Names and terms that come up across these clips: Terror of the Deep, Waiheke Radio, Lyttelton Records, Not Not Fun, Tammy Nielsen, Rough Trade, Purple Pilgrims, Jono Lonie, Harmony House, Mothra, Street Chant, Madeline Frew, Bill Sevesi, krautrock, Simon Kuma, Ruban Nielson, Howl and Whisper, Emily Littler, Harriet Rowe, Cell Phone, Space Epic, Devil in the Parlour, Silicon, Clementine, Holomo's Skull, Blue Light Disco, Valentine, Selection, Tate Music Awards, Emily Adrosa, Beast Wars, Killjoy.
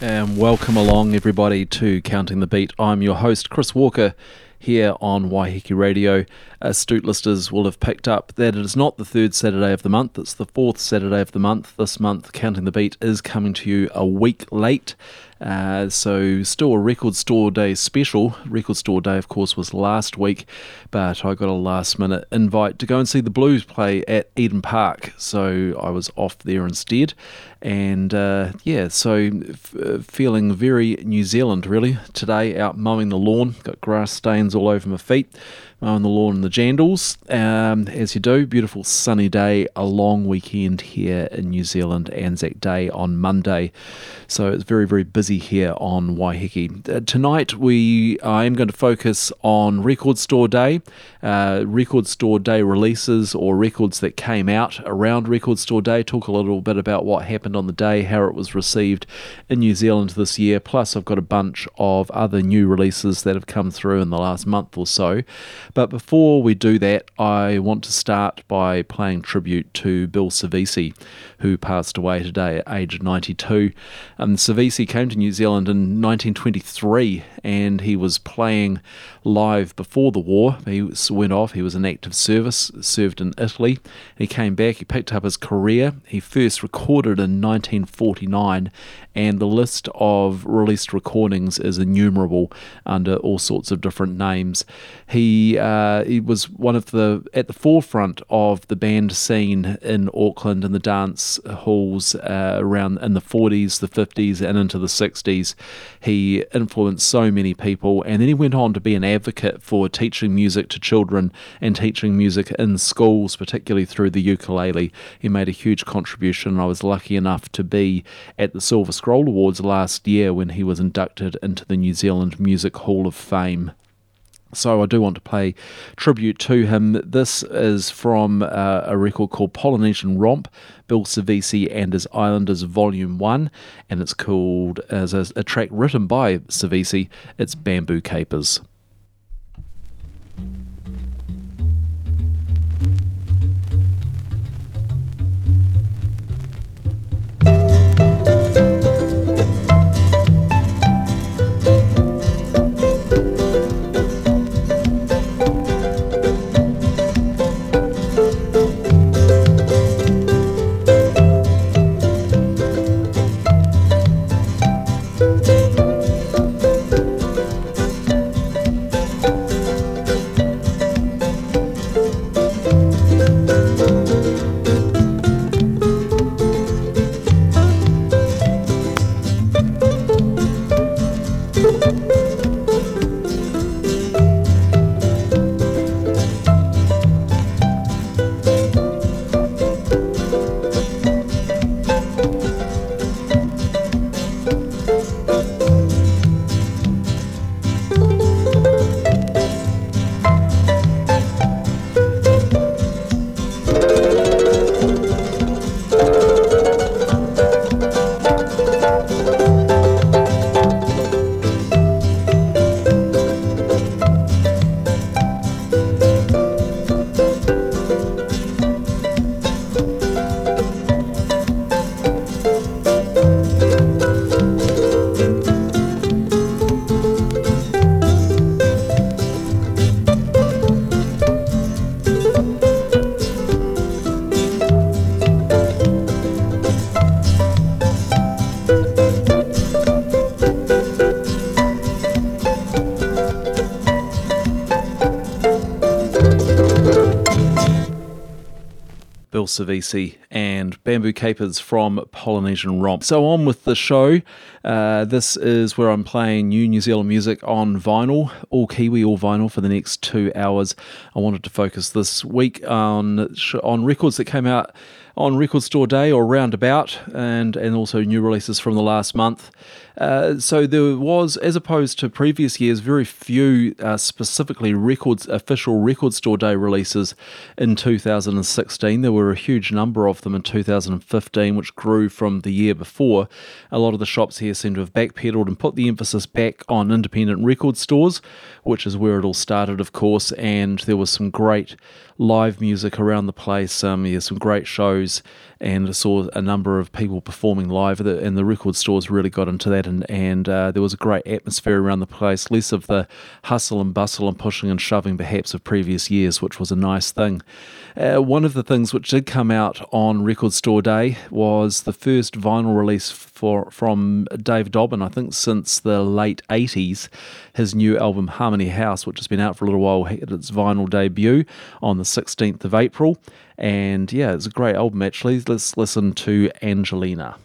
And welcome along everybody to Counting the Beat. I'm your host Chris Walker here on Waiheke Radio. Astute listeners will have picked up that it is not the third Saturday of the month, it's the fourth Saturday of the month. This month Counting the Beat is coming to you a week late. So still a Record Store Day special. Record Store Day of course was last week, but I got a last minute invite to go and see the Blues play at Eden Park, so I was off there instead. And feeling very New Zealand really today, out mowing the lawn, got grass stains all over my feet, mowing the lawn and the jandals, as you do. Beautiful sunny day, a long weekend here in New Zealand, Anzac Day on Monday, so it's very, very busy here on Waiheke. Tonight I am going to focus on Record Store Day, Record Store Day releases or records that came out around Record Store Day, talk a little bit about what happened on the day, how it was received in New Zealand this year, plus I've got a bunch of other new releases that have come through in the last month or so. But before we do that, I want to start by playing tribute to Bill Sevesi, who passed away today at age 92. Sevesi came to New Zealand in 1923, and he was playing live before the war. He went off, he was in active service, served in Italy. He came back, he picked up his career. He first recorded in 1949, and the list of released recordings is innumerable under all sorts of different names. He was one of at the forefront of the band scene in Auckland and the dance halls around in the 40s, the 50s and into the 60s. He influenced so many people, and then he went on to be an advocate for teaching music to children and teaching music in schools, particularly through the ukulele. He made a huge contribution. I was lucky enough to be at the Silver Scroll Awards last year when he was inducted into the New Zealand Music Hall of Fame. So I do want to play tribute to him. This is from a record called Polynesian Romp, Bill Sevesi and His Islanders Volume 1, and it's called, as a track written by Sevesi, it's Bamboo Capers. Sevesi and Bamboo Capers from Polynesian Romp. So on with the show. This is where I'm playing new New Zealand music on vinyl, all Kiwi, all vinyl for the next 2 hours. I wanted to focus this week on records that came out on Record Store Day or roundabout, and also new releases from the last month. So there was, as opposed to previous years, very few specifically official Record Store Day releases in 2016. There were a huge number of them in 2015, which grew from the year before. A lot of the shops here seem to have backpedaled and put the emphasis back on independent record stores, which is where it all started, of course, and there was some great live music around the place, some great shows, and I saw a number of people performing live, and the record stores really got into that, and there was a great atmosphere around the place, less of the hustle and bustle and pushing and shoving perhaps of previous years, which was a nice thing. One of the things which did come out on Record Store Day was the first vinyl release from Dave Dobbin, I think since the late 80s, his new album Harmony House, which has been out for a little while, had its vinyl debut on the 16th of April. And yeah, it's a great album actually. Let's listen to Angelina.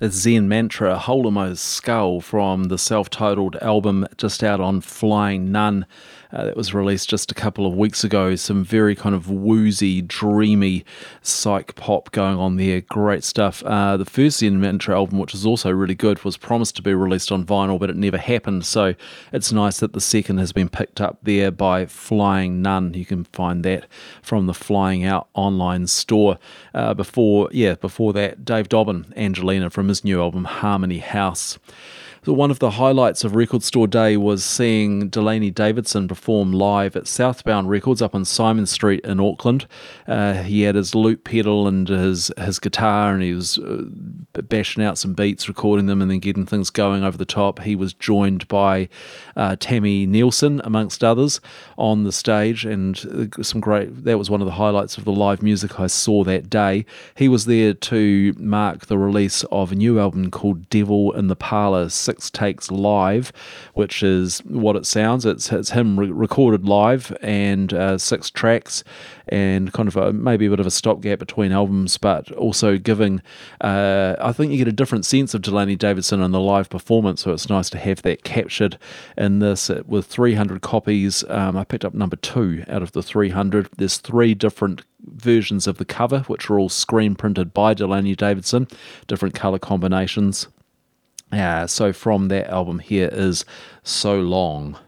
is Zen Mantra, Holomo's Skull, from the self-titled album just out on Flying Nun. That was released just a couple of weeks ago. Some very kind of woozy, dreamy psych pop going on there. Great stuff. The first Zen Mantra album, which is also really good, was promised to be released on vinyl, but it never happened. So it's nice that the second has been picked up there by Flying Nun. You can find that from the Flying Out online store. Before that, Dave Dobbin, Angelina, from his new album Harmony House. So one of the highlights of Record Store Day was seeing Delaney Davidson perform live at Southbound Records up on Simon Street in Auckland. He had his loop pedal and his guitar, and he was bashing out some beats, recording them, and then getting things going over the top. He was joined by Tammy Nielsen, amongst others, on the stage, and that was one of the highlights of the live music I saw that day. He was there to mark the release of a new album called Devil in the Parlour, 6 takes live, which is what it sounds. It's him recorded live, and 6 tracks, and kind of maybe a bit of a stopgap between albums, but also giving, I think you get a different sense of Delaney Davidson in the live performance, so it's nice to have that captured in this. With 300 copies, I picked up number 2 out of the 300. There's 3 different versions of the cover, which are all screen printed by Delaney Davidson, different colour combinations. So from that album here is So Long.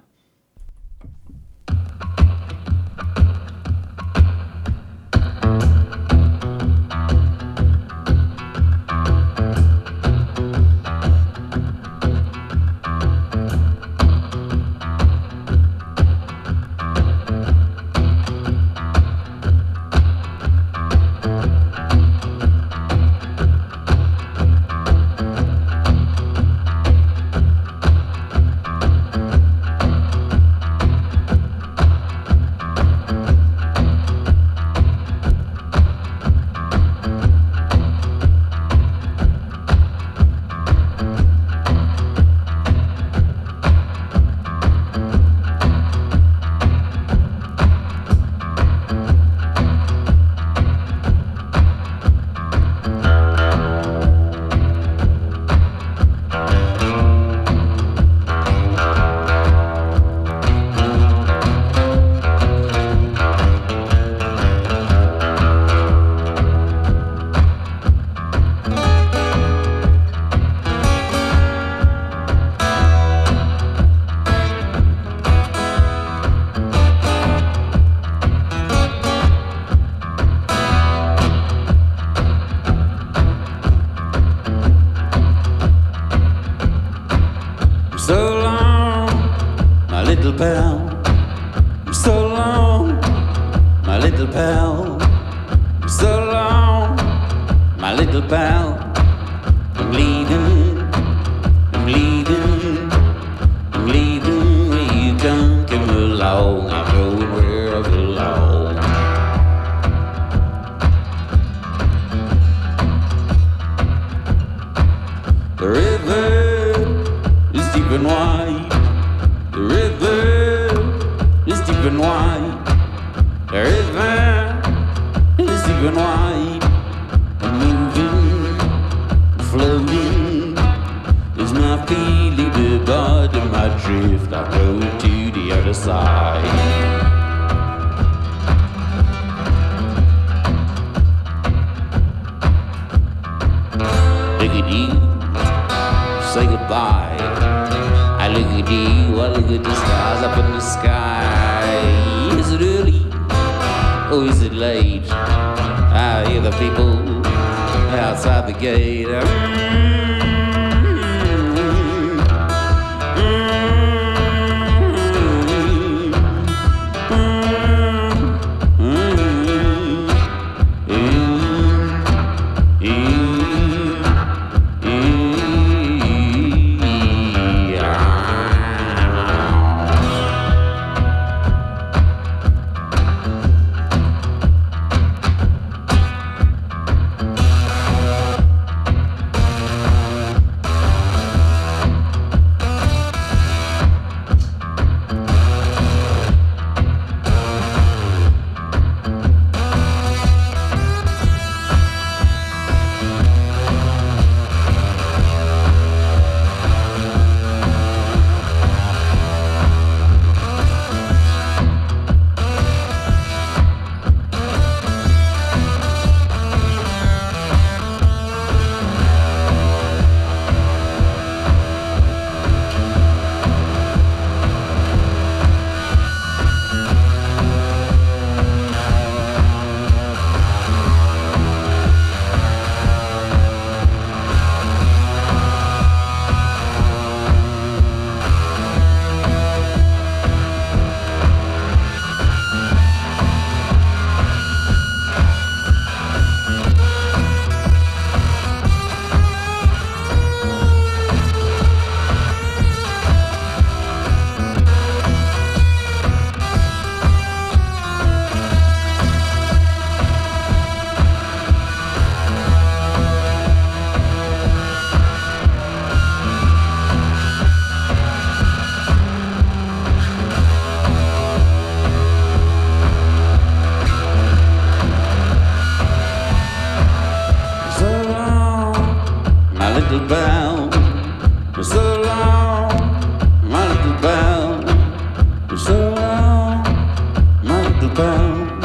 bound.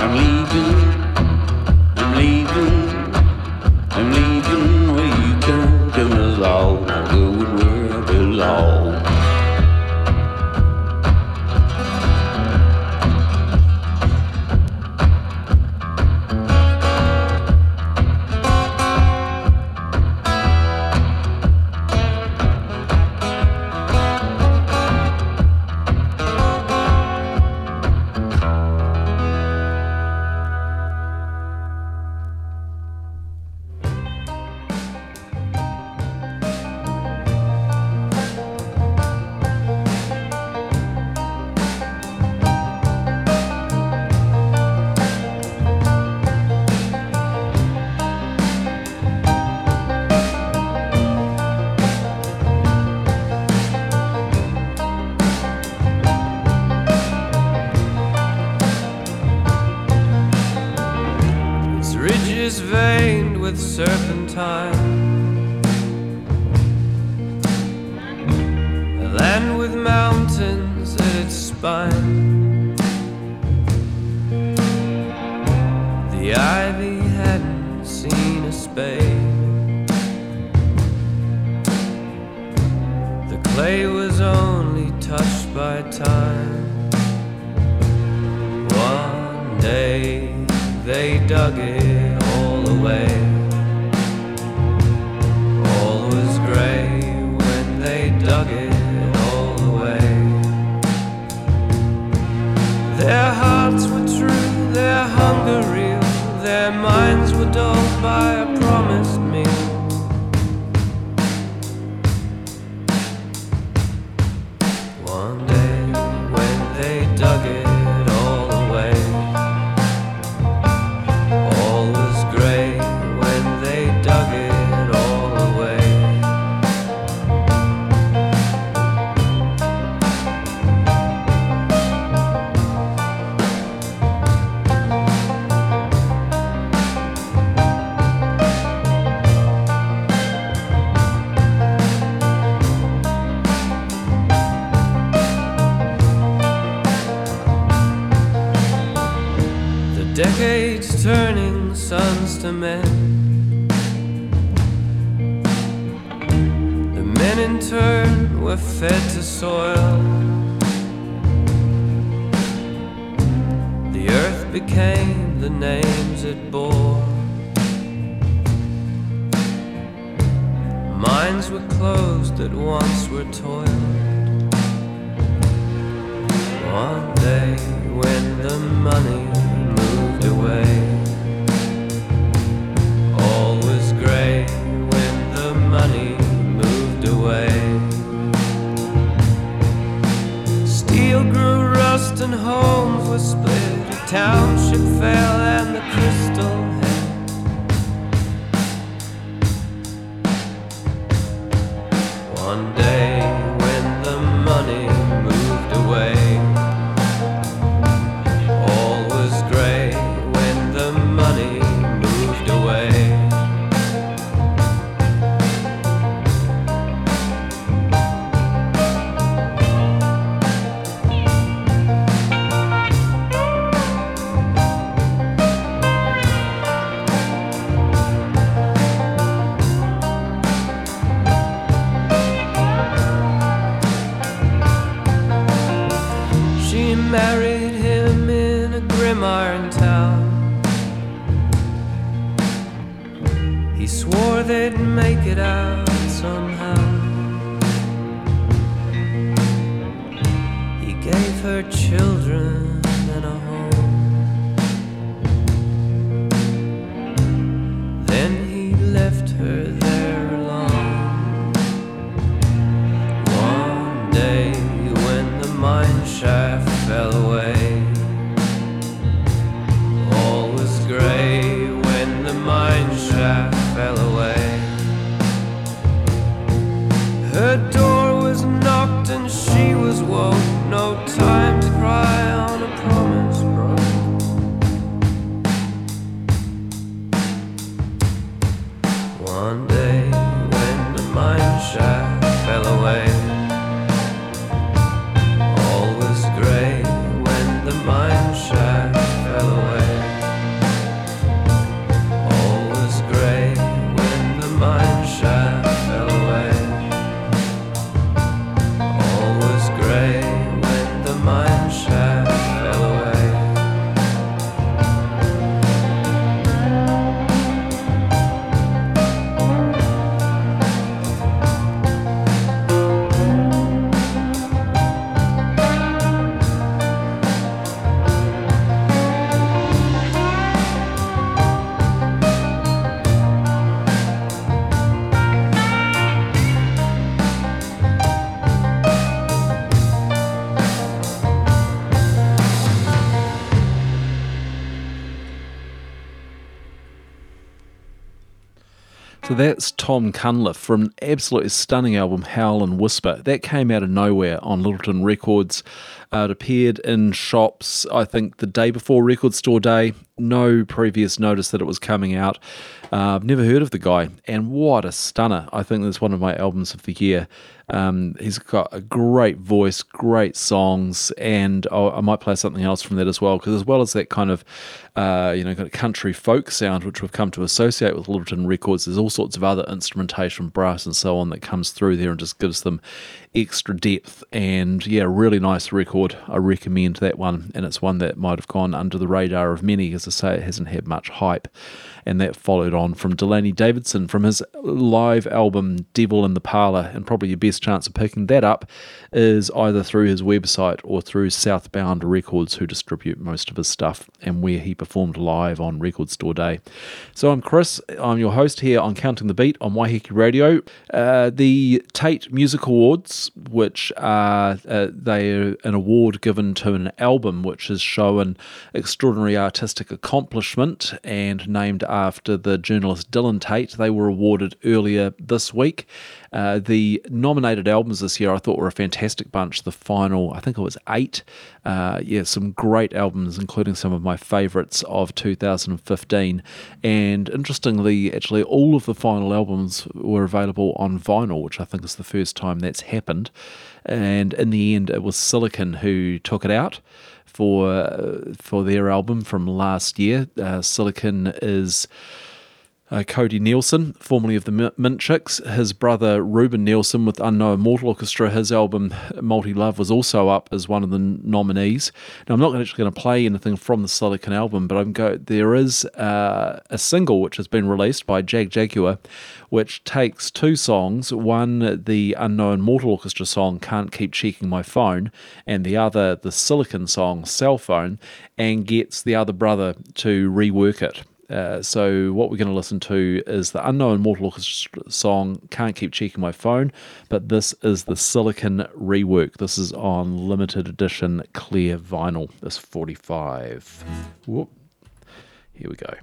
I'm leaving, I'm leaving, I'm leaving where you can't come along. I'm going where I belong. Decades turning sons to men. The men in turn were fed to soil. The earth became the names it bore. Minds were closed that once were toiled. One day when the money away, all was grey when the money moved away. Steel grew rust and homes were split. The township fell and the crystal head. One day when the money moved away. The So that's Tom Cunliffe from an absolutely stunning album, Howl and Whisper. That came out of nowhere on Lyttelton Records. It appeared in shops, I think, the day before Record Store Day. No previous notice that it was coming out. I've never heard of the guy, and what a stunner. I think that's one of my albums of the year. He's got a great voice, great songs, and I might play something else from that as well, because as well as that kind of kind of country folk sound which we've come to associate with Lyttelton Records, there's all sorts of other instrumentation, brass and so on, that comes through there and just gives them extra depth. And yeah, really nice record. I recommend that one, and it's one that might have gone under the radar of many. As I say, it hasn't had much hype. And that followed on from Delaney Davidson from his live album Devil in the Parlour, and probably your best chance of picking that up is either through his website or through Southbound Records, who distribute most of his stuff, and where he performed live on Record Store Day. So I'm Chris, I'm your host here on Counting the Beat on Waiheke Radio. The Tate Music Awards, which are an award given to an album which has shown extraordinary artistic accomplishment and named after the journalist Dylan Tate. They were awarded earlier this week. The nominated albums this year I thought were a fantastic bunch. The final, I think it was 8. Some great albums, including some of my favourites of 2015. And interestingly, actually, all of the final albums were available on vinyl, which I think is the first time that's happened. And in the end, it was Silicon who took it out for their album from last year. Silicon is Kody Nielson, formerly of the Mint Chicks. His brother Ruban Nielson with Unknown Mortal Orchestra, his album Multi Love was also up as one of the nominees. Now, I'm not actually going to play anything from the Silicon album, but there is a single which has been released by Jag Jaguar, which takes two songs, one the Unknown Mortal Orchestra song Can't Keep Checking My Phone, and the other the Silicon song Cell Phone, and gets the other brother to rework it. So what we're going to listen to is the Unknown Mortal Orchestra song Can't Keep Checking My Phone, but this is the Silicon rework. This is on limited edition clear vinyl. This 45. Whoop. Here we go.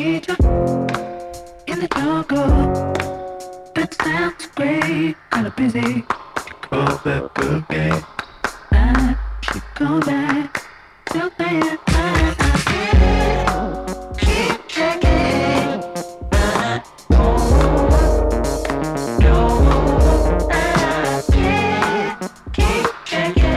creature in the jungle that sounds great. Kind of busy. She called back again. I should go back till then. I keep checking my phone. No, I can't keep checking.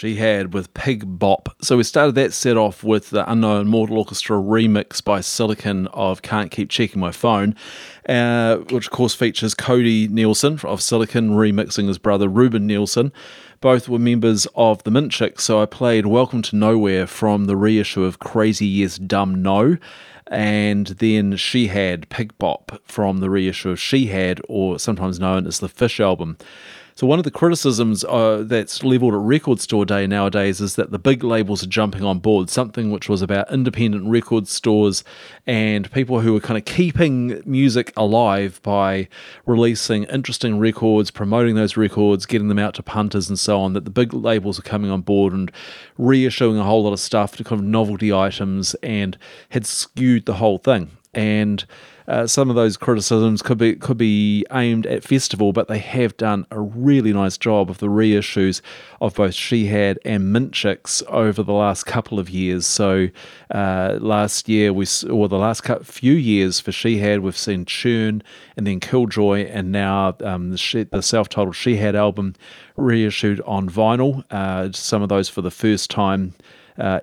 she had with Pig Bop. So we started that set off with the Unknown Mortal Orchestra remix by Silicon of Can't Keep Checking My Phone, which of course features Kody Nielson of Silicon remixing his brother Ruban Nielson. Both were members of the Mint Chicks, so I played Welcome to Nowhere from the reissue of Crazy Yes Dumb No, and then She Had, Pig Bop, from the reissue of She Had, or sometimes known as the Fish album. So one of the criticisms that's levelled at Record Store Day nowadays is that the big labels are jumping on board, something which was about independent record stores and people who were kind of keeping music alive by releasing interesting records, promoting those records, getting them out to punters and so on, that the big labels are coming on board and reissuing a whole lot of stuff to kind of novelty items and had skewed the whole thing. And some of those criticisms could be aimed at Festival, but they have done a really nice job of the reissues of both She Had and Mint Chicks over the last couple of years. So the last few years for She Had, we've seen Churn and then Killjoy, and now the self-titled She Had album reissued on vinyl. Some of those for the first time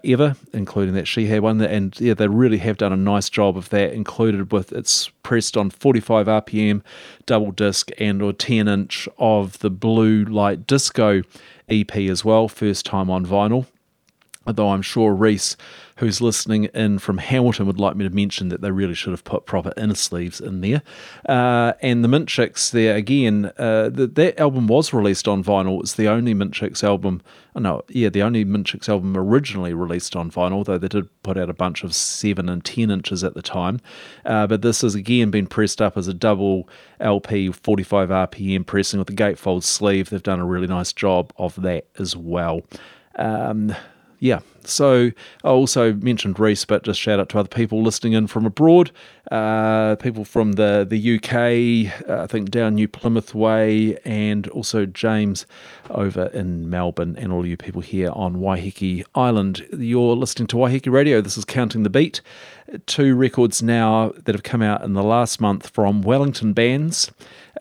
ever, including that She Had one, and yeah, they really have done a nice job of that, included with it's pressed on 45 RPM double disc and or 10 inch of the Blue Light Disco EP as well, first time on vinyl. Although I'm sure Reese, who's listening in from Hamilton, would like me to mention that they really should have put proper inner sleeves in there. And the Mint Chicks there, again, that album was released on vinyl. It's the only Mint Chicks album, originally released on vinyl, though they did put out a bunch of 7 and 10 inches at the time. But this has again been pressed up as a double LP, 45 RPM pressing with the gatefold sleeve. They've done a really nice job of that as well. Yeah, so I also mentioned Reese, but just shout out to other people listening in from abroad, people from the UK, I think down New Plymouth way, and also James over in Melbourne, and all you people here on Waiheke Island. You're listening to Waiheke Radio. This is Counting the Beat. 2 records now that have come out in the last month from Wellington bands.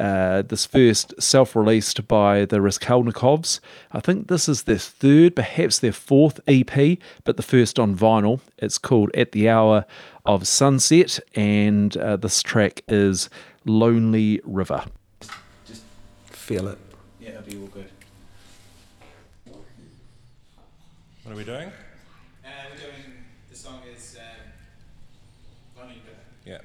This first self-released by the Raskolnikovs. I think this is their 3rd, perhaps their 4th EP, but the first on vinyl. It's called At the Hour of Sunset, and this track is Lonely River. Just feel it. Yeah, it'll be all good. What are we doing? We're doing, the song is Lonely River. Yeah.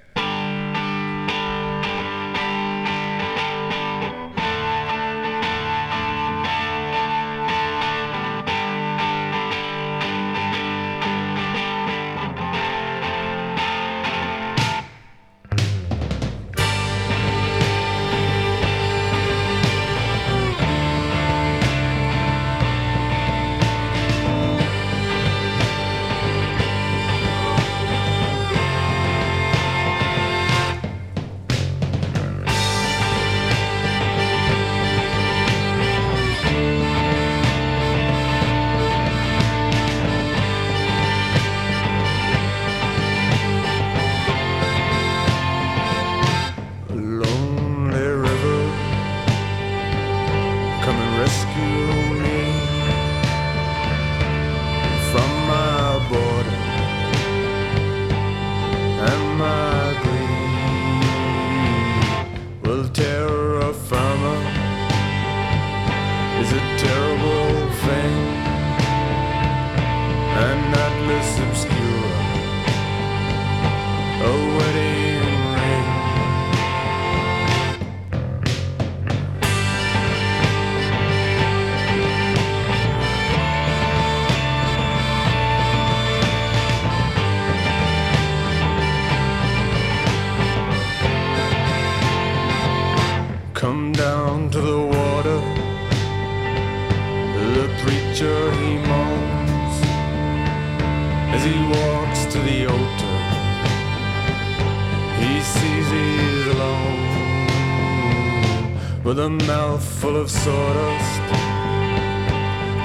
With a mouth full of sawdust,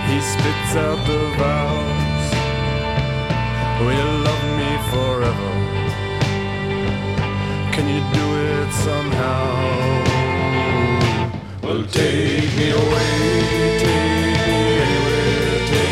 he spits out the vows. Will you love me forever? Can you do it somehow? Well, take me away, take me away, take me away.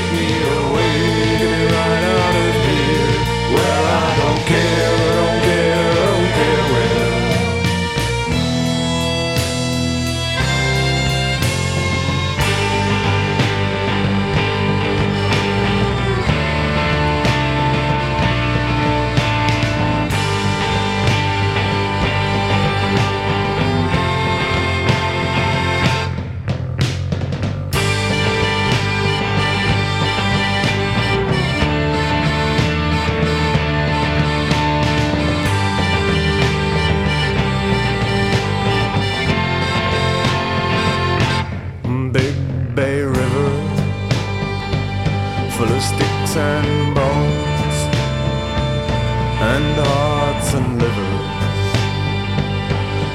and hearts and livers,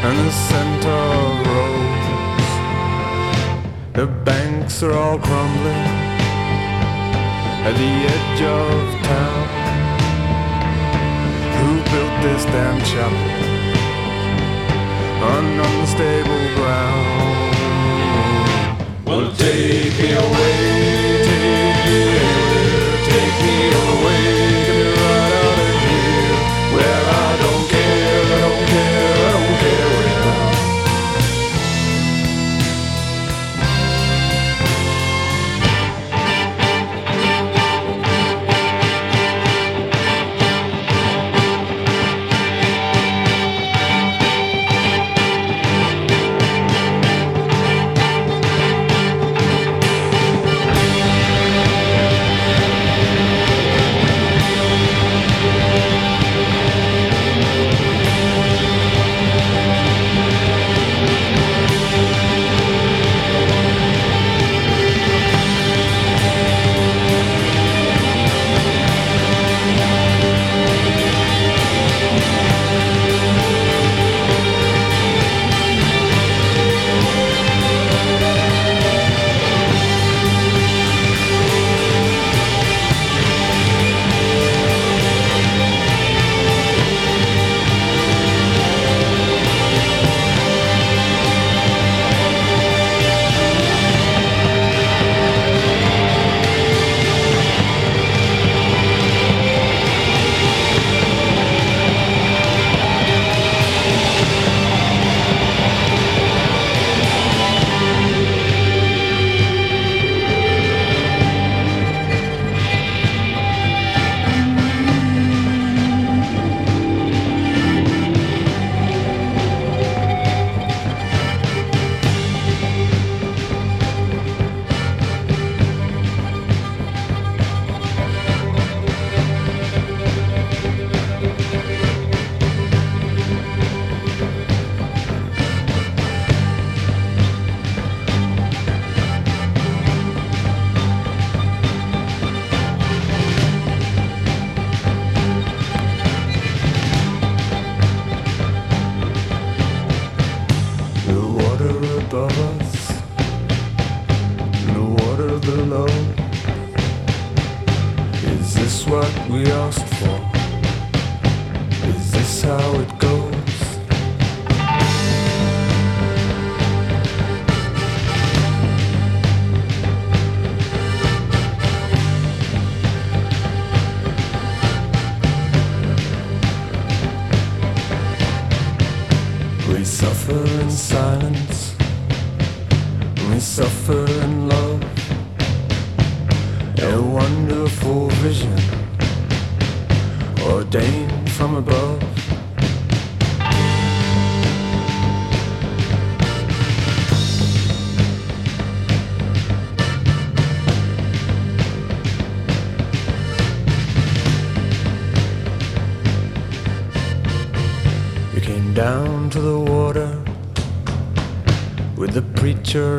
and the scent of rose. The banks are all crumbling at the edge of town. Who built this damn chapel on unstable ground? Well, take me away, take me away.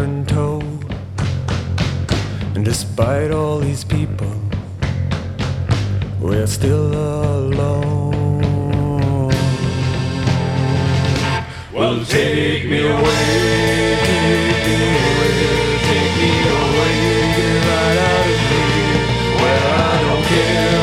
In tow, and despite all these people, we're still alone. Well, take me away, take me away, right out of here, where I don't care.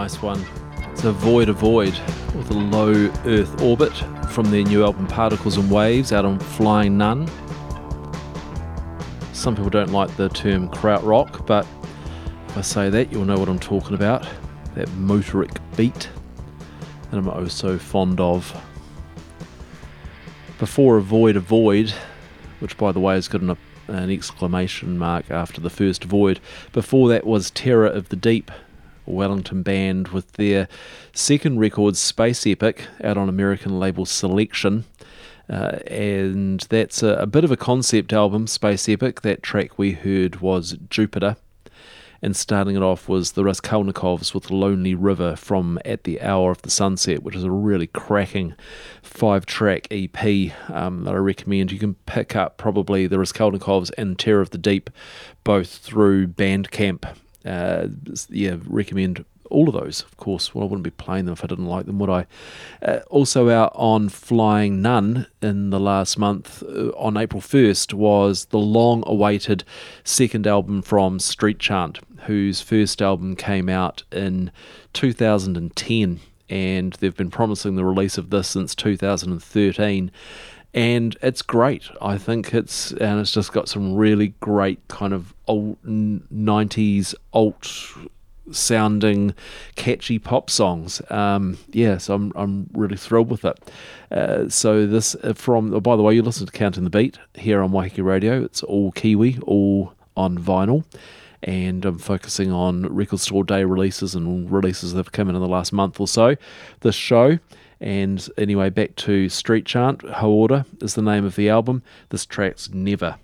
nice one. It's A Void with a low Earth orbit from their new album Particles and Waves out on Flying Nun. Some people don't like the term krautrock, but if I say that, you'll know what I'm talking about. That motoric beat that I'm oh so fond of. Before A Void, which by the way has got an exclamation mark after the first Void, before that was Terror of the Deep, a Wellington band with their second record Space Epic out on American label Selection, and that's a bit of a concept album, Space Epic. That track we heard was Jupiter, and starting it off was the Raskolnikovs with Lonely River from At the Hour of the Sunset, which is a really cracking 5-track EP that I recommend. You can pick up probably the Raskolnikovs and Terror of the Deep, both through Bandcamp. Recommend all of those, of course. Well, I wouldn't be playing them if I didn't like them, would I? Also out on Flying Nun in the last month, on April 1st, was the long-awaited second album from Street Chant, whose first album came out in 2010, and they've been promising the release of this since 2013, and it's great. I think it's just got some really great kind of old 90s alt-sounding catchy pop songs. So I'm really thrilled with it. So this by the way, you listen to Counting the Beat here on Waiheke Radio. It's all Kiwi, all on vinyl, and I'm focusing on record store day releases and releases that have come in the last month or so, this show. And anyway, back to Street Chant. Haora is the name of the album. This track's Never.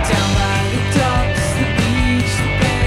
Down by the docks, the beach, the bay.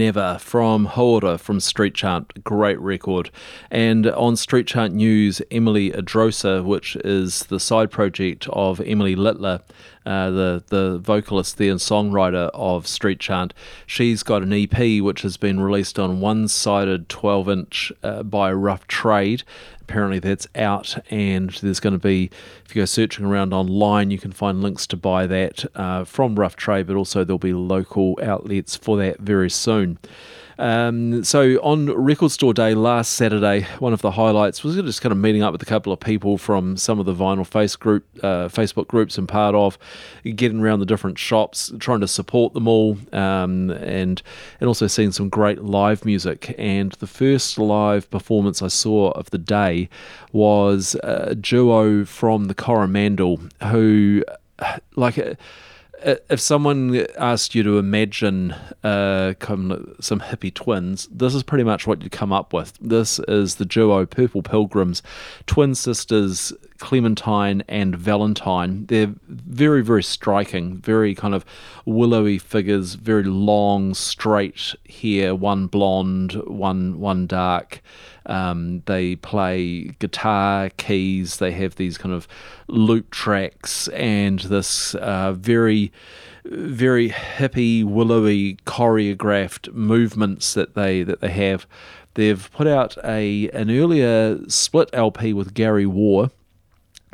Never from Hora from Street Chant, great record. And on Street Chant News, Emily Adrosa, which is the side project of Emily Littler, the vocalist there and songwriter of Street Chant. She's got an EP which has been released on one-sided 12-inch by Rough Trade. Apparently that's out, and there's going to be, if you go searching around online, you can find links to buy that from Rough Trade, but also there'll be local outlets for that very soon. So on Record Store Day last Saturday, one of the highlights was just kind of meeting up with a couple of people from some of the vinyl Facebook groups I'm part of, getting around the different shops, trying to support them all, and also seeing some great live music. And the first live performance I saw of the day was a duo from the Coromandel who, if someone asked you to imagine some hippie twins, this is pretty much what you'd come up with. This is the duo Purple Pilgrims, twin sisters Clementine and Valentine. They're very, very striking, very kind of willowy figures, very long, straight hair, one blonde, one dark. They play guitar, keys, they have these kind of loop tracks and this very, very hippie, willowy, choreographed movements that they have. They've put out an earlier split LP with Gary Warr.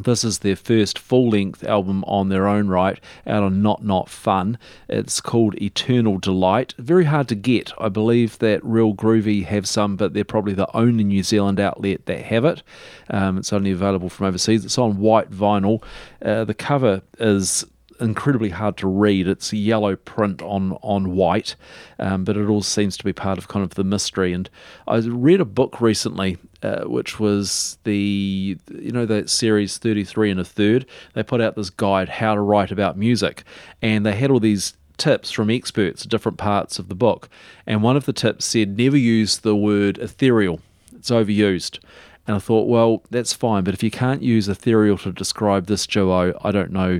This is their first full-length album on their own right, out on Not Not Fun. It's called Eternal Delight. Very hard to get. I believe that Real Groovy have some, but they're probably the only New Zealand outlet that have it. It's only available from overseas. It's on white vinyl. The cover is incredibly hard to read. It's a yellow print on white, but it all seems to be part of kind of the mystery. And I read a book recently, which was that series 33 1/3. They put out this guide, How to Write About Music, and they had all these tips from experts at different parts of the book. And one of the tips said, never use the word ethereal. It's overused. And I thought, well, that's fine, but if you can't use ethereal to describe this duo, I don't know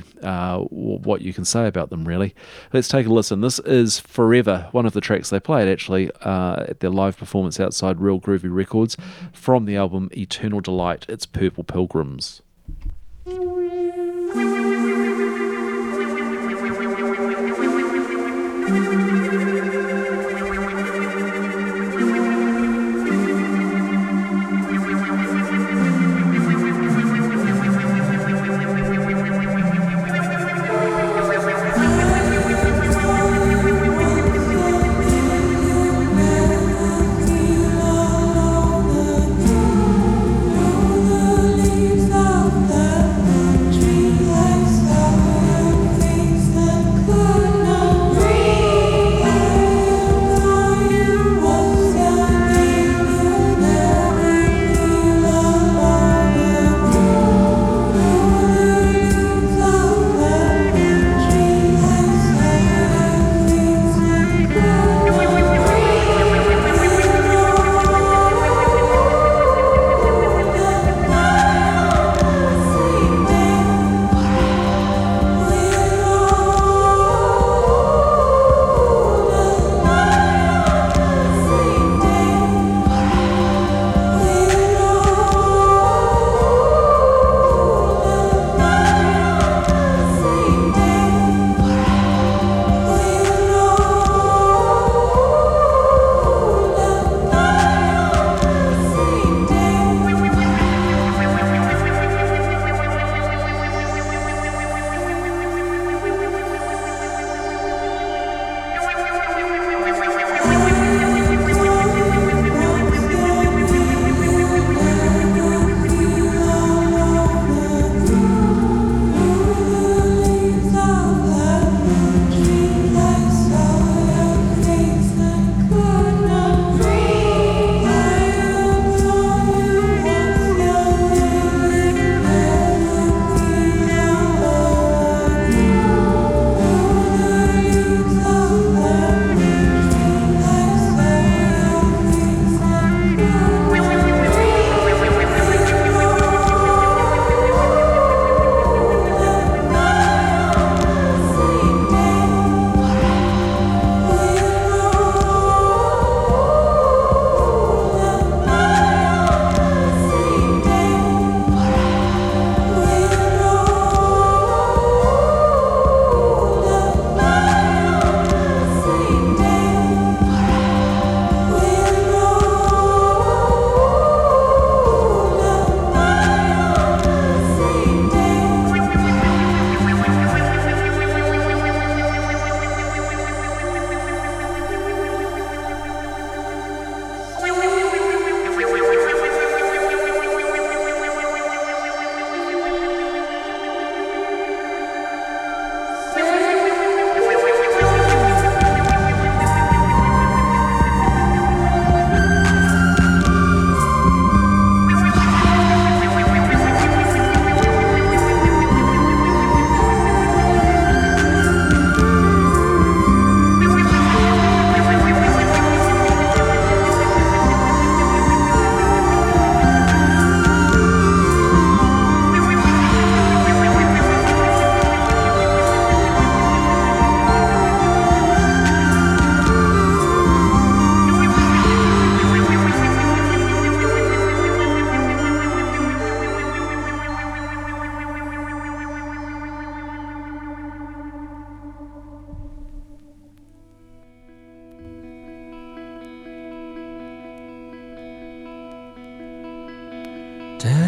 what you can say about them, really. Let's take a listen. This is Forever, one of the tracks they played, actually, at their live performance outside Real Groovy Records, from the album Eternal Delight. It's Purple Pilgrims.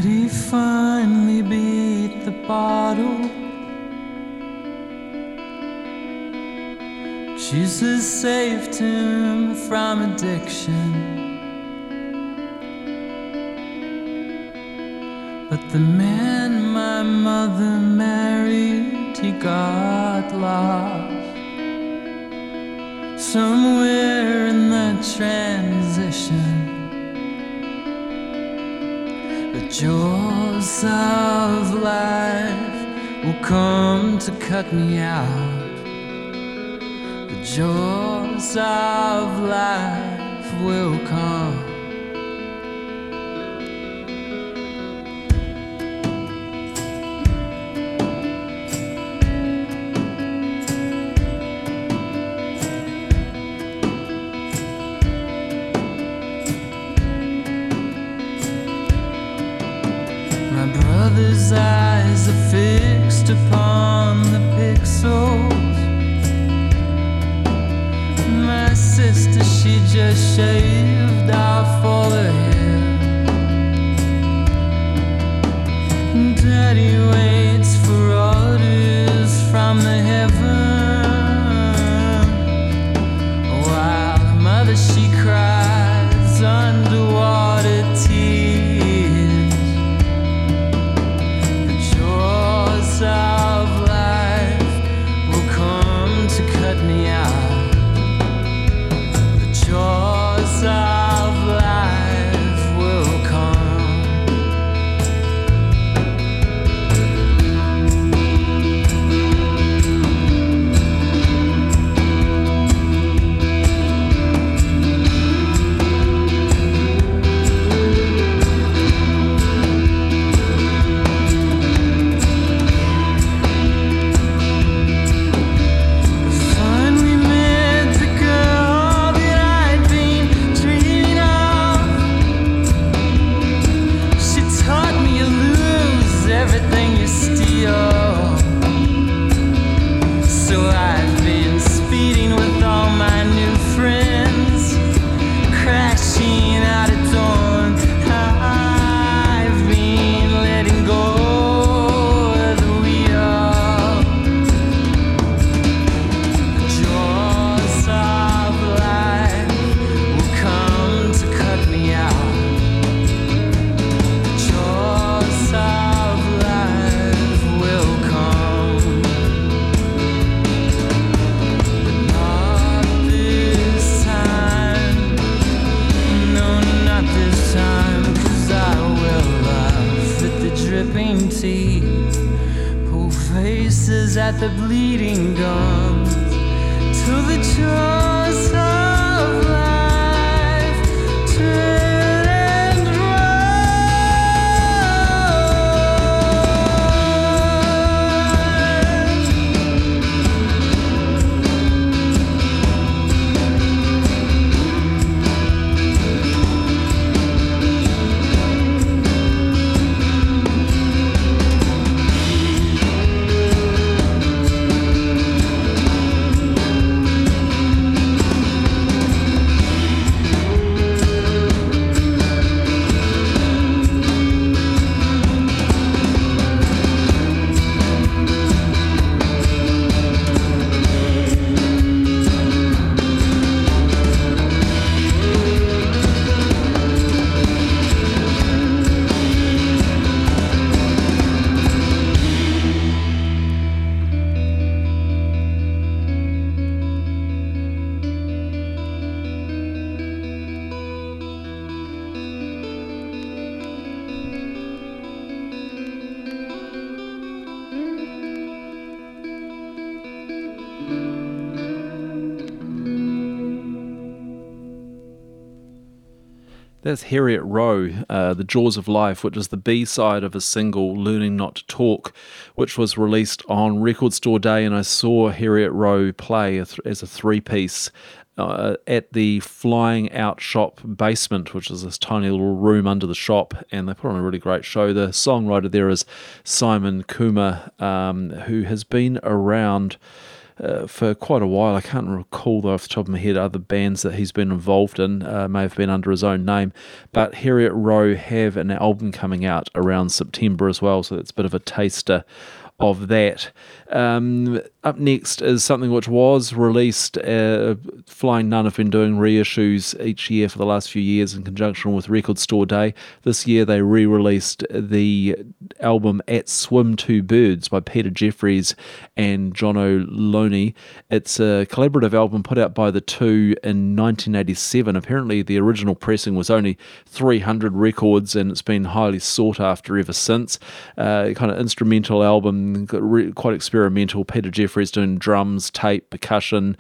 he finally beat the bottle. Jesus saved him from addiction. But the man my mother married, he got lost somewhere in the transition. The jaws of life will come to cut me out. The jaws of life will come. My brother's eyes are fixed upon the pixel. My sister, she just shaved off all her hair. Daddy waits for orders from the heaven, while mother, she cries underwater tears. The jaws of life will come to cut me out. Jaws of life will come. At the bleeding gums, to the jaws of life, turn and That's Harriet Rowe, The Jaws of Life, which is the B-side of a single, Learning Not to Talk, which was released on Record Store Day, and I saw Harriet Rowe play as a three-piece at the Flying Out Shop basement, which is this tiny little room under the shop, and they put on a really great show. The songwriter there is Simon Kuma, who has been around... for quite a while. I can't recall though off the top of my head other bands that he's been involved in, may have been under his own name, but Harriet Rowe have an album coming out around September as well, so that's a bit of a taster of that. Up next is something which was released. Flying Nun have been doing reissues each year for the last few years in conjunction with Record Store Day. This year they re-released the album At Swim Two Birds by Peter Jefferies and Jono Lonie. It's a collaborative album put out by the two in 1987. Apparently the original pressing was only 300 records and it's been highly sought after ever since. Kind of instrumental album, quite experimental. Peter Jefferies doing drums, tape, percussion,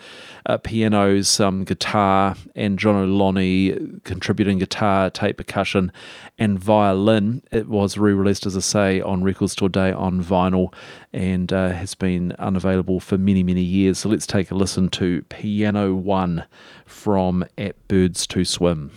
pianos, some guitar, and Jono Lonie contributing guitar, tape, percussion, and violin. It was re-released, as I say, on Record Store Day on vinyl and has been unavailable for many, many years. So let's take a listen to Piano One from At Birds to Swim.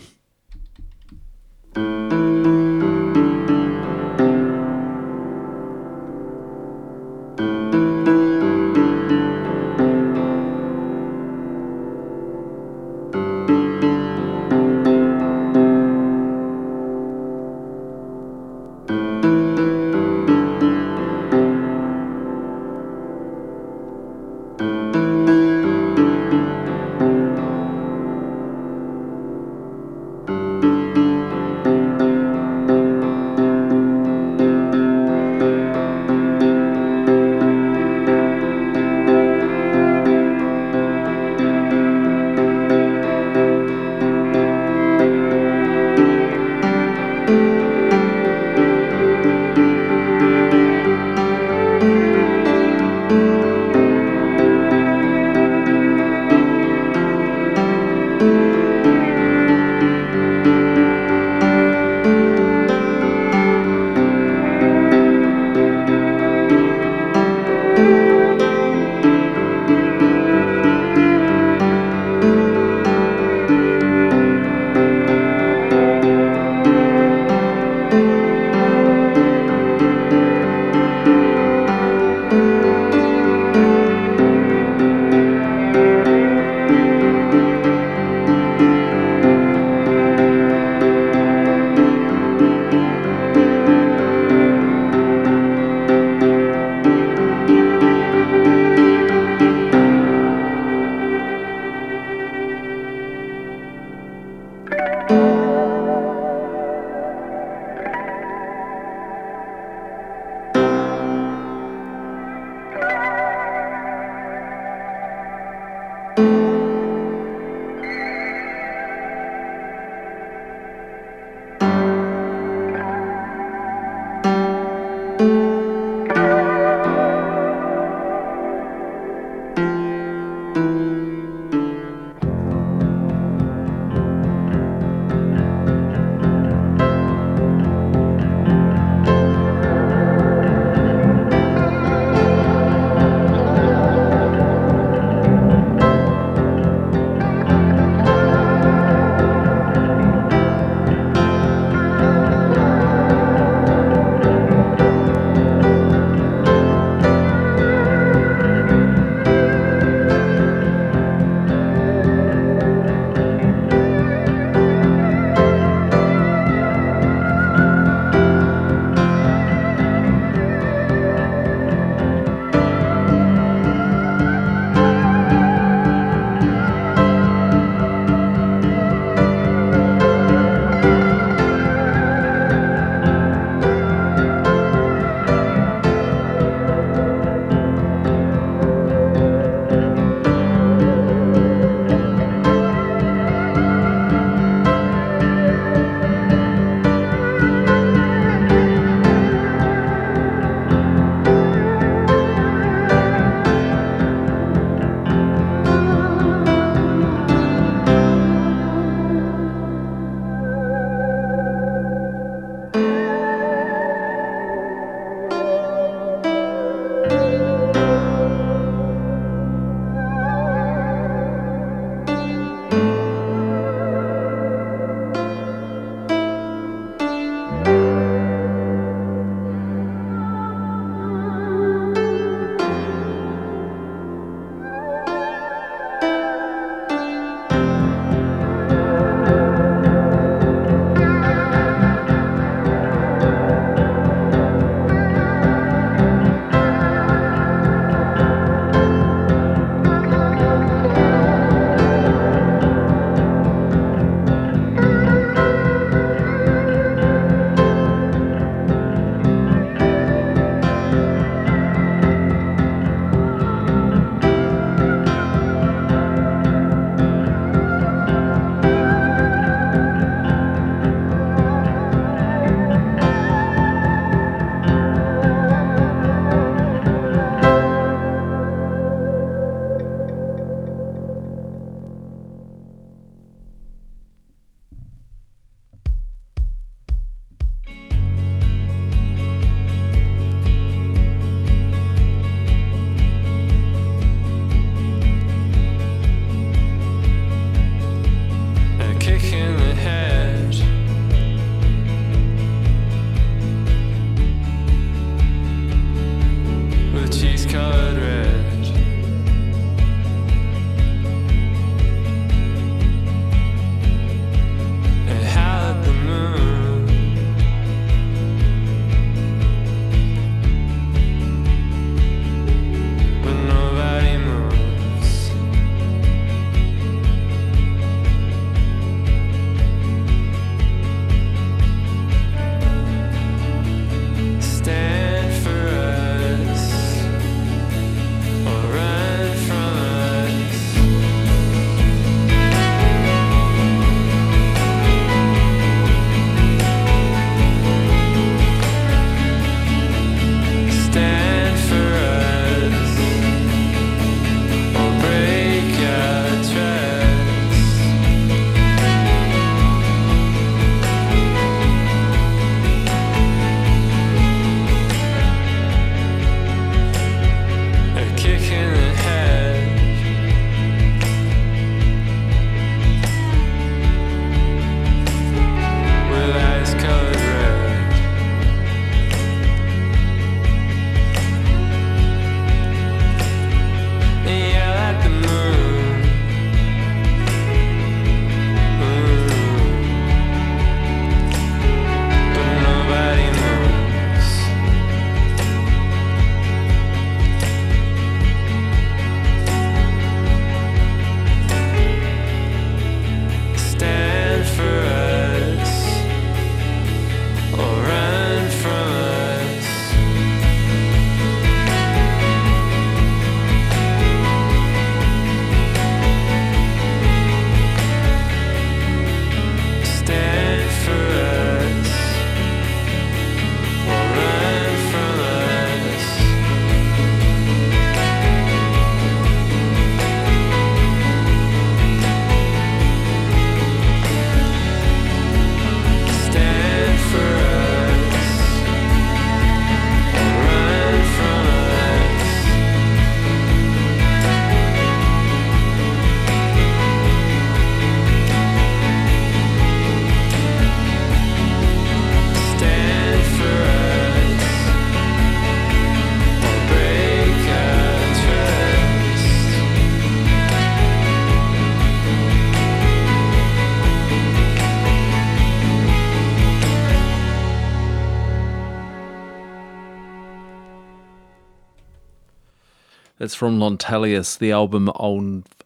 That's from Lontalius, the album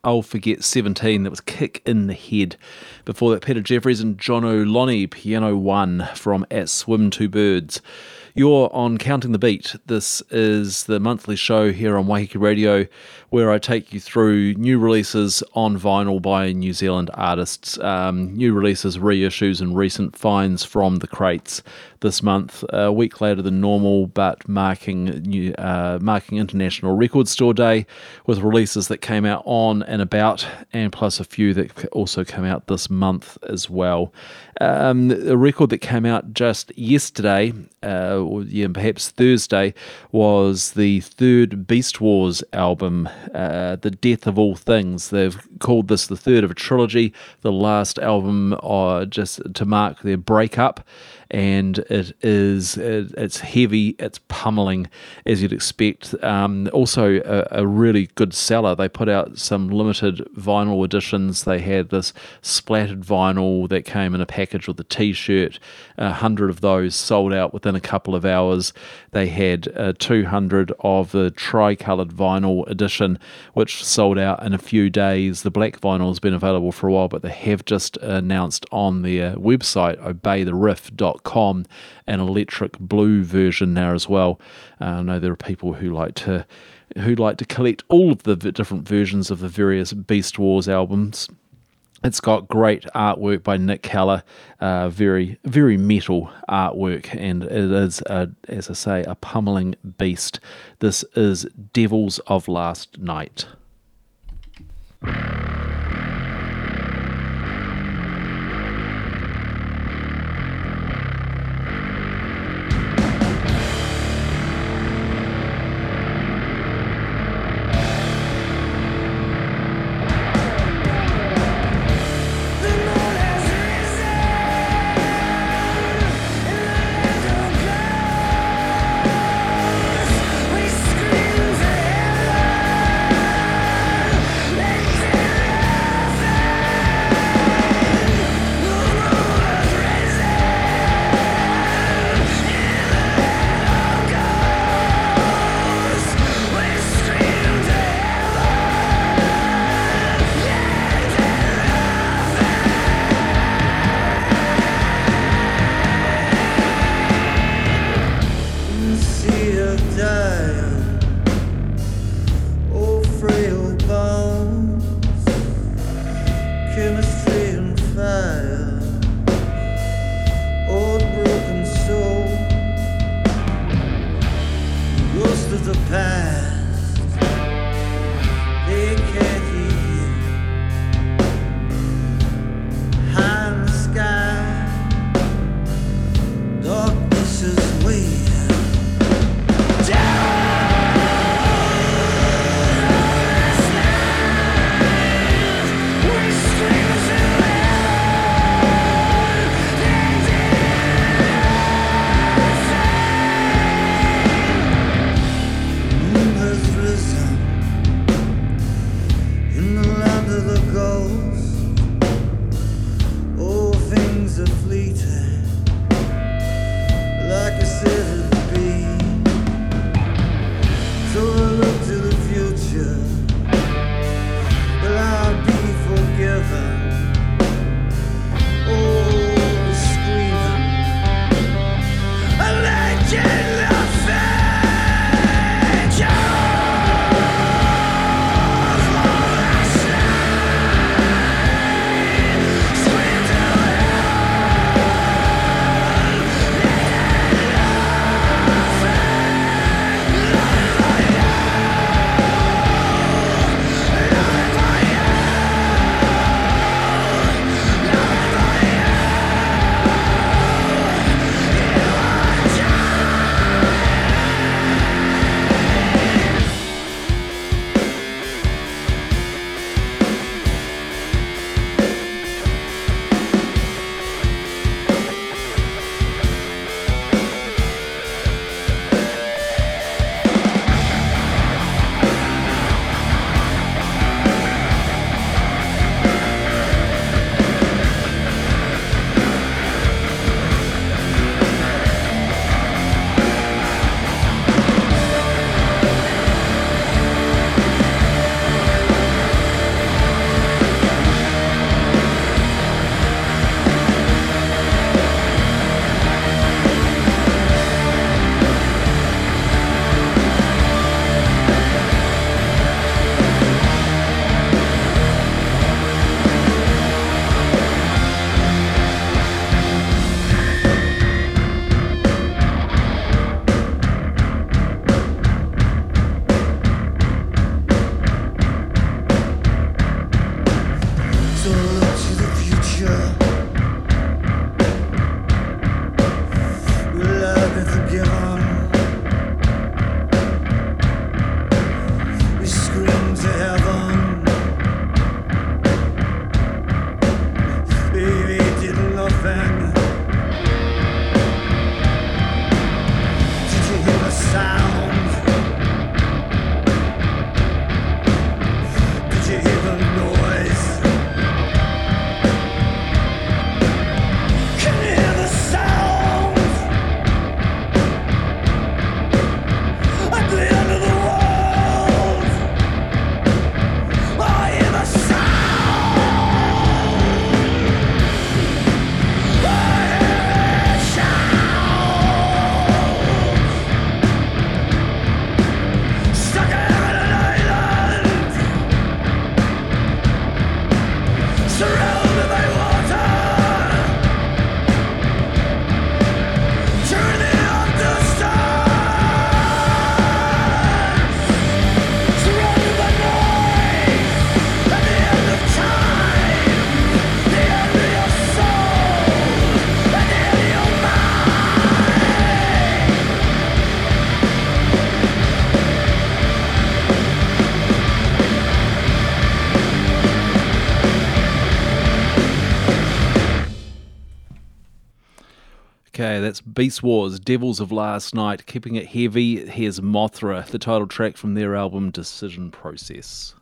I'll Forget 17. That was Kick in the Head. Before that, Peter Jefferies and Jono Lonie, Piano 1 from At Swim Two Birds. You're on Counting the Beat. This is the monthly show here on Waiheke Radio where I take you through new releases on vinyl by New Zealand artists, new releases, reissues and recent finds from the crates this month, a week later than normal, but marking International Record Store Day with releases that came out on and about, and plus a few that also came out this month as well. A record that came out just yesterday, perhaps Thursday, was the third Beast Wars album, The Death of All Things. They've called this the third of a trilogy, the last album just to mark their breakup, and it's heavy, it's pummeling, as you'd expect. Also a really good seller. They put out some limited vinyl editions. They had this splattered vinyl that came in a package with a t-shirt. 100 of those sold out within a couple of hours. They had 200 of the tri-coloured vinyl edition, which sold out in a few days. The black vinyl has been available for a while, but they have just announced on their website, obeytheriff.com, an electric blue version now as well. I know there are people who like to collect all of the different versions of the various Beast Wars albums. It's got great artwork by Nick Keller, very, very metal artwork, and it is, as I say, a pummeling beast. This is Devils of Last Night. That's Beast Wars, Devils of Last Night. Keeping it heavy, here's Mothra, the title track from their album Decision Process.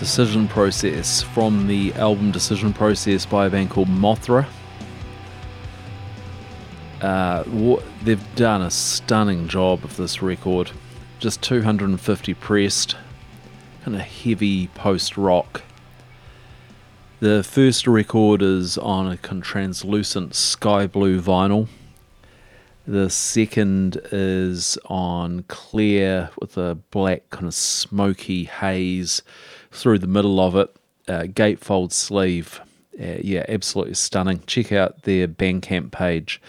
Decision Process from the album Decision Process by a band called Mothra. They've done a stunning job of this record. Just 250 pressed, kind of heavy post-rock. The first record is on a translucent sky blue vinyl. The second is on clear with a black kind of smoky haze through the middle of it. Gatefold sleeve. Yeah, absolutely stunning. Check out their Bandcamp page.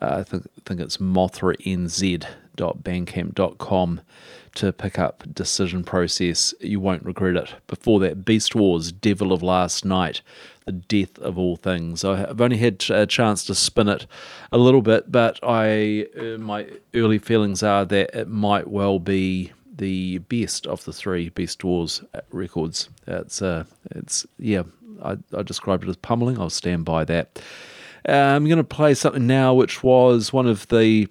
I think it's mothranz.bandcamp.com to pick up Decision Process. You won't regret it. Before that, Beast Wars, Devil of Last Night, The Death of All Things. I've only had a chance to spin it a little bit, but my early feelings are that it might well be the best of the three Beast Wars records. I described it as pummeling. I'll stand by that. I'm going to play something now which was one of the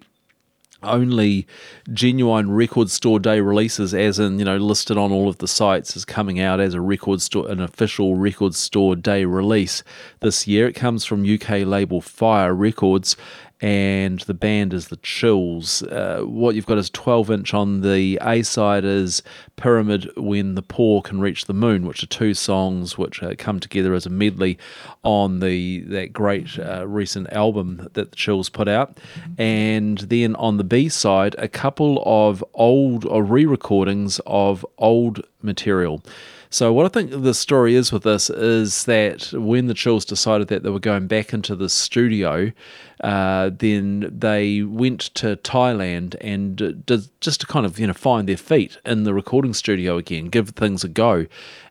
only genuine record store day releases, as in, you know, listed on all of the sites as coming out as a record store, an official record store day release this year. It comes from UK label Fire Records, and the band is The Chills. What you've got is 12-inch. On the A-side is Pyramid When the Paw Can Reach the Moon, which are two songs which come together as a medley on that great recent album that The Chills put out. And then on the B-side, a couple of old or re-recordings of old material. So what I think the story is with this is that when the Chills decided that they were going back into the studio, then they went to Thailand and just to kind of, you know, find their feet in the recording studio again, give things a go.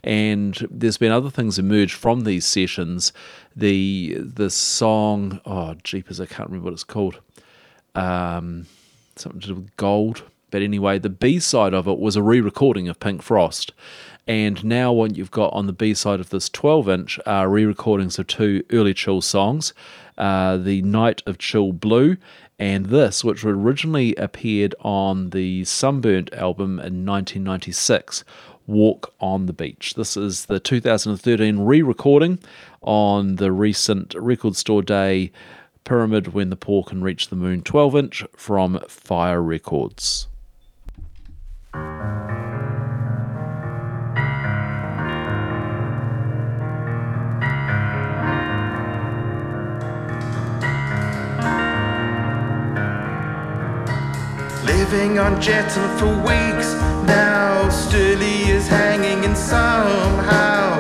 And there's been other things emerge from these sessions. The song, oh jeepers, I can't remember what it's called. Something to do with gold. But anyway, the B-side of it was a re-recording of Pink Frost. And now what you've got on the B-side of this 12-inch are re-recordings of two early Chill songs, The Night of Chill Blue and this, which originally appeared on the Sunburnt album in 1996, Walk on the Beach. This is the 2013 re-recording on the recent Record Store Day Pyramid When the Paw Can Reach the Moon 12-inch from Fire Records. Living on Jetton for weeks now, Sturley is hanging in somehow.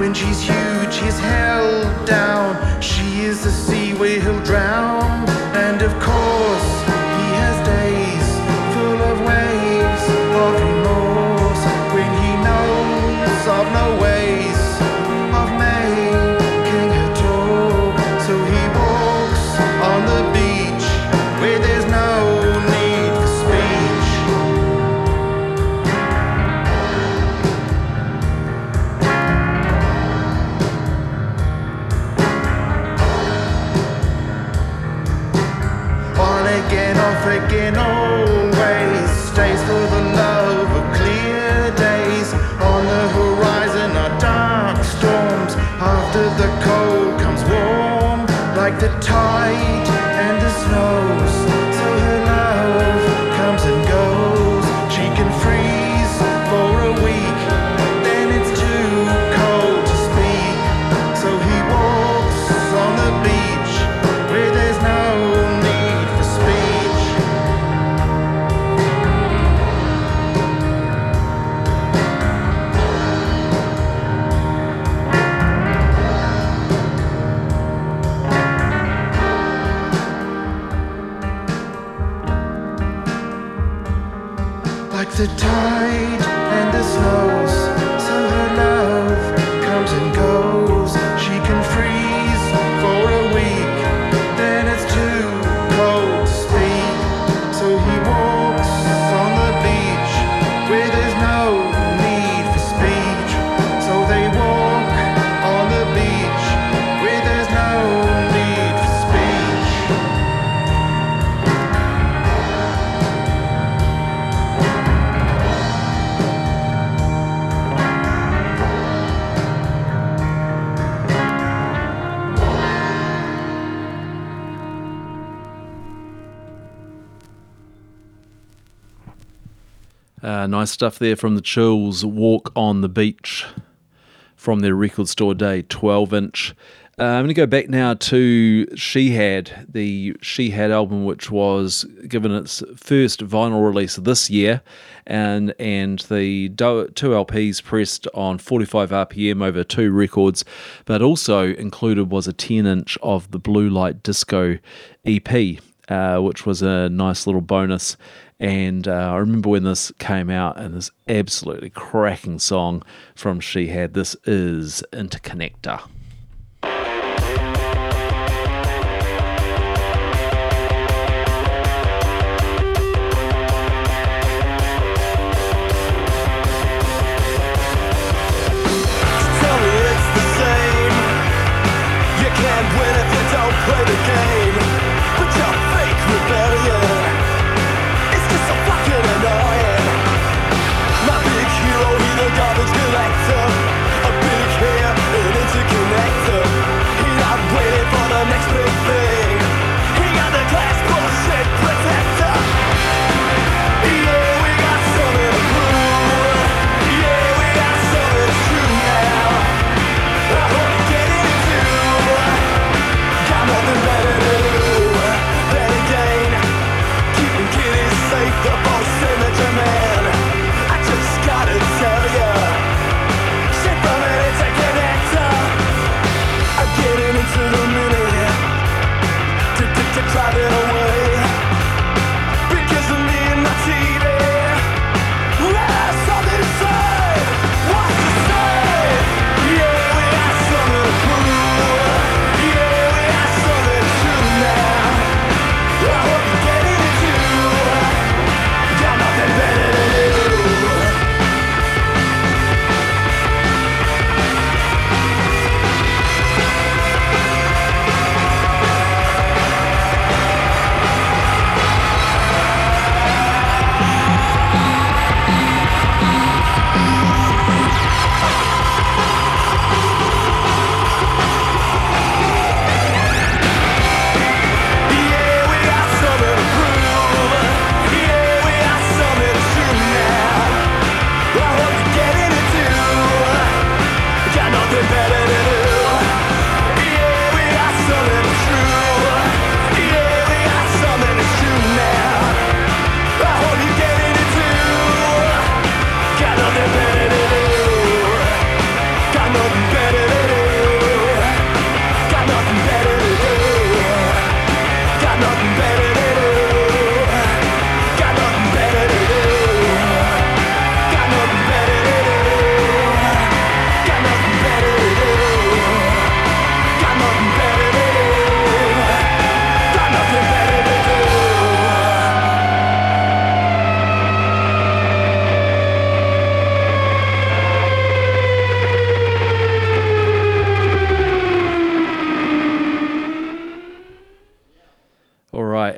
When she's huge, he's held down. She is the sea where he'll drown. And of course, he has days full of waves of remorse when he knows of no ways of making her talk. So he walks on the beach where there's no again, always stays for the love of clear days. On the horizon are dark storms. After the cold comes warm, like the tide and the snows. So her love comes and goes. She can freeze for a week, then it's too cold to speak. So he walks on the beach where there's no the tide and the snows, so her love comes and goes. She can freeze for a week, then it's too cold to speak. So he walks on the beach where there's no need for speech. So they walk on the beach where there's no need for speech. Nice stuff there from The Chills, Walk on the Beach, from their Record Store Day 12-inch. I'm going to go back now to She Had, the She Had album, which was given its first vinyl release this year, and the two LPs pressed on 45 RPM over two records, but also included was a 10-inch of the Blue Light Disco EP, which was a nice little bonus. And I remember when this came out, and this absolutely cracking song from She Had. This is Interconnector.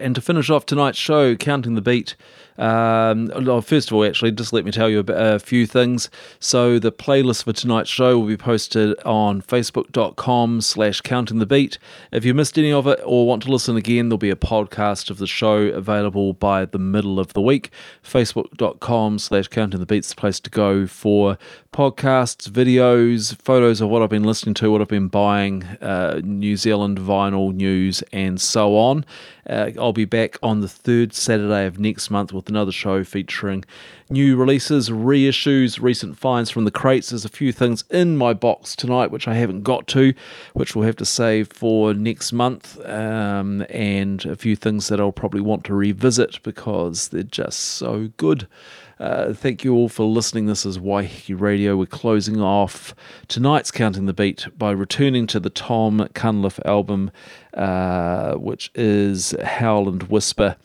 And to finish off tonight's show, Counting the Beat, first of all, actually, just let me tell you a few things. So the playlist for tonight's show will be posted on facebook.com/countingthebeat. If you missed any of it or want to listen again, there'll be a podcast of the show available by the middle of the week. facebook.com/countingthebeat's the place to go for podcasts, videos, photos of what I've been listening to, what I've been buying, New Zealand vinyl news, and so on. I'll be back on the third Saturday of next month with another show featuring new releases, reissues, recent finds from the crates. There's a few things in my box tonight which I haven't got to, which we'll have to save for next month, and a few things that I'll probably want to revisit because they're just so good. Thank you all for listening. This is Waiheke Radio. We're closing off tonight's Counting the Beat by returning to the Tom Cunliffe album, which is Howl and Whisper.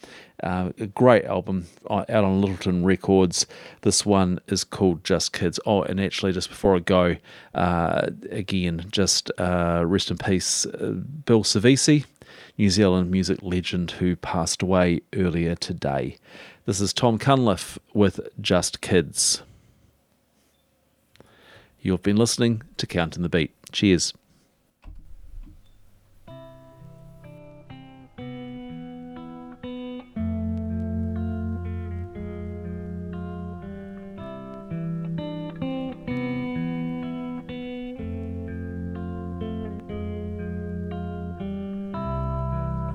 A great album out on Lyttelton Records. This one is called Just Kids. Oh, and actually, just before I go, again, just rest in peace, Bill Sevesi, New Zealand music legend who passed away earlier today. This is Tom Cunliffe with Just Kids. You've been listening to Counting the Beat. Cheers.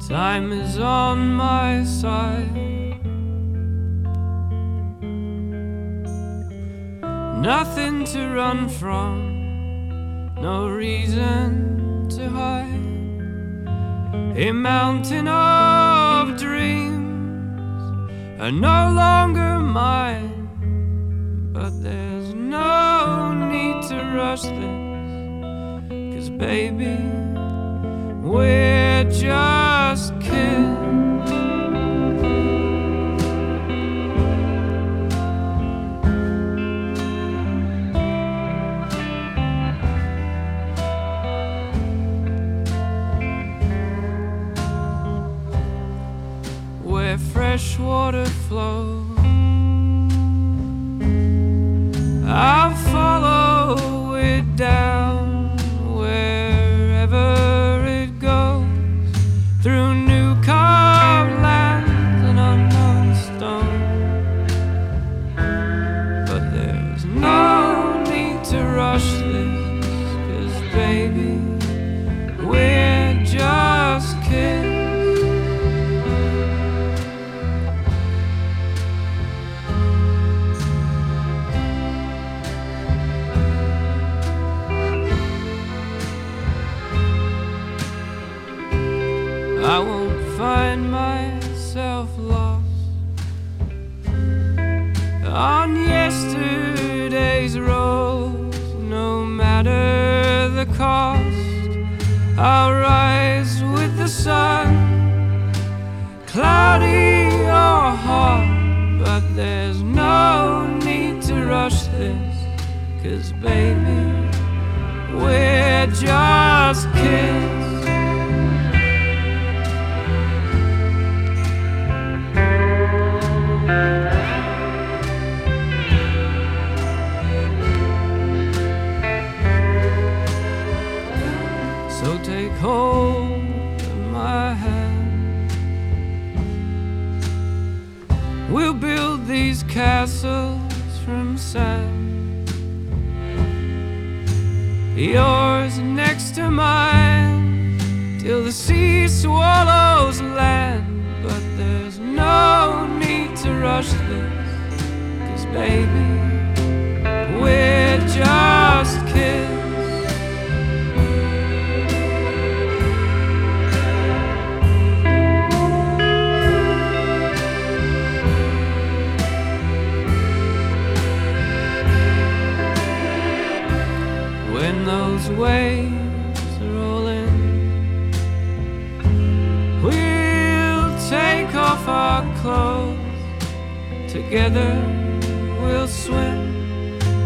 Time is on my side. Nothing to run from, no reason to hide. A mountain of dreams are no longer mine, but there's no need to rush this, 'cause baby, we're just kids. Where fresh water flows, I'll follow it down wherever. Through new carved lands and unknown stone. But there's no need to rush this, 'cause baby, we're just kids. I won't find myself lost on yesterday's roads, no matter the cost. I'll rise with the sun, cloudy or hot, but there's no need to rush this, 'cause baby, we're just kids. So take hold of my hand. We'll build these castles from sand. Yours next to mine, till the sea swallows land. But there's no need to rush this, 'cause baby, we're just kids. Those waves are rolling, we'll take off our clothes. Together we'll swim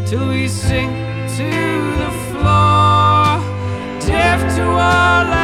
till we sink to the floor, deaf to our lives.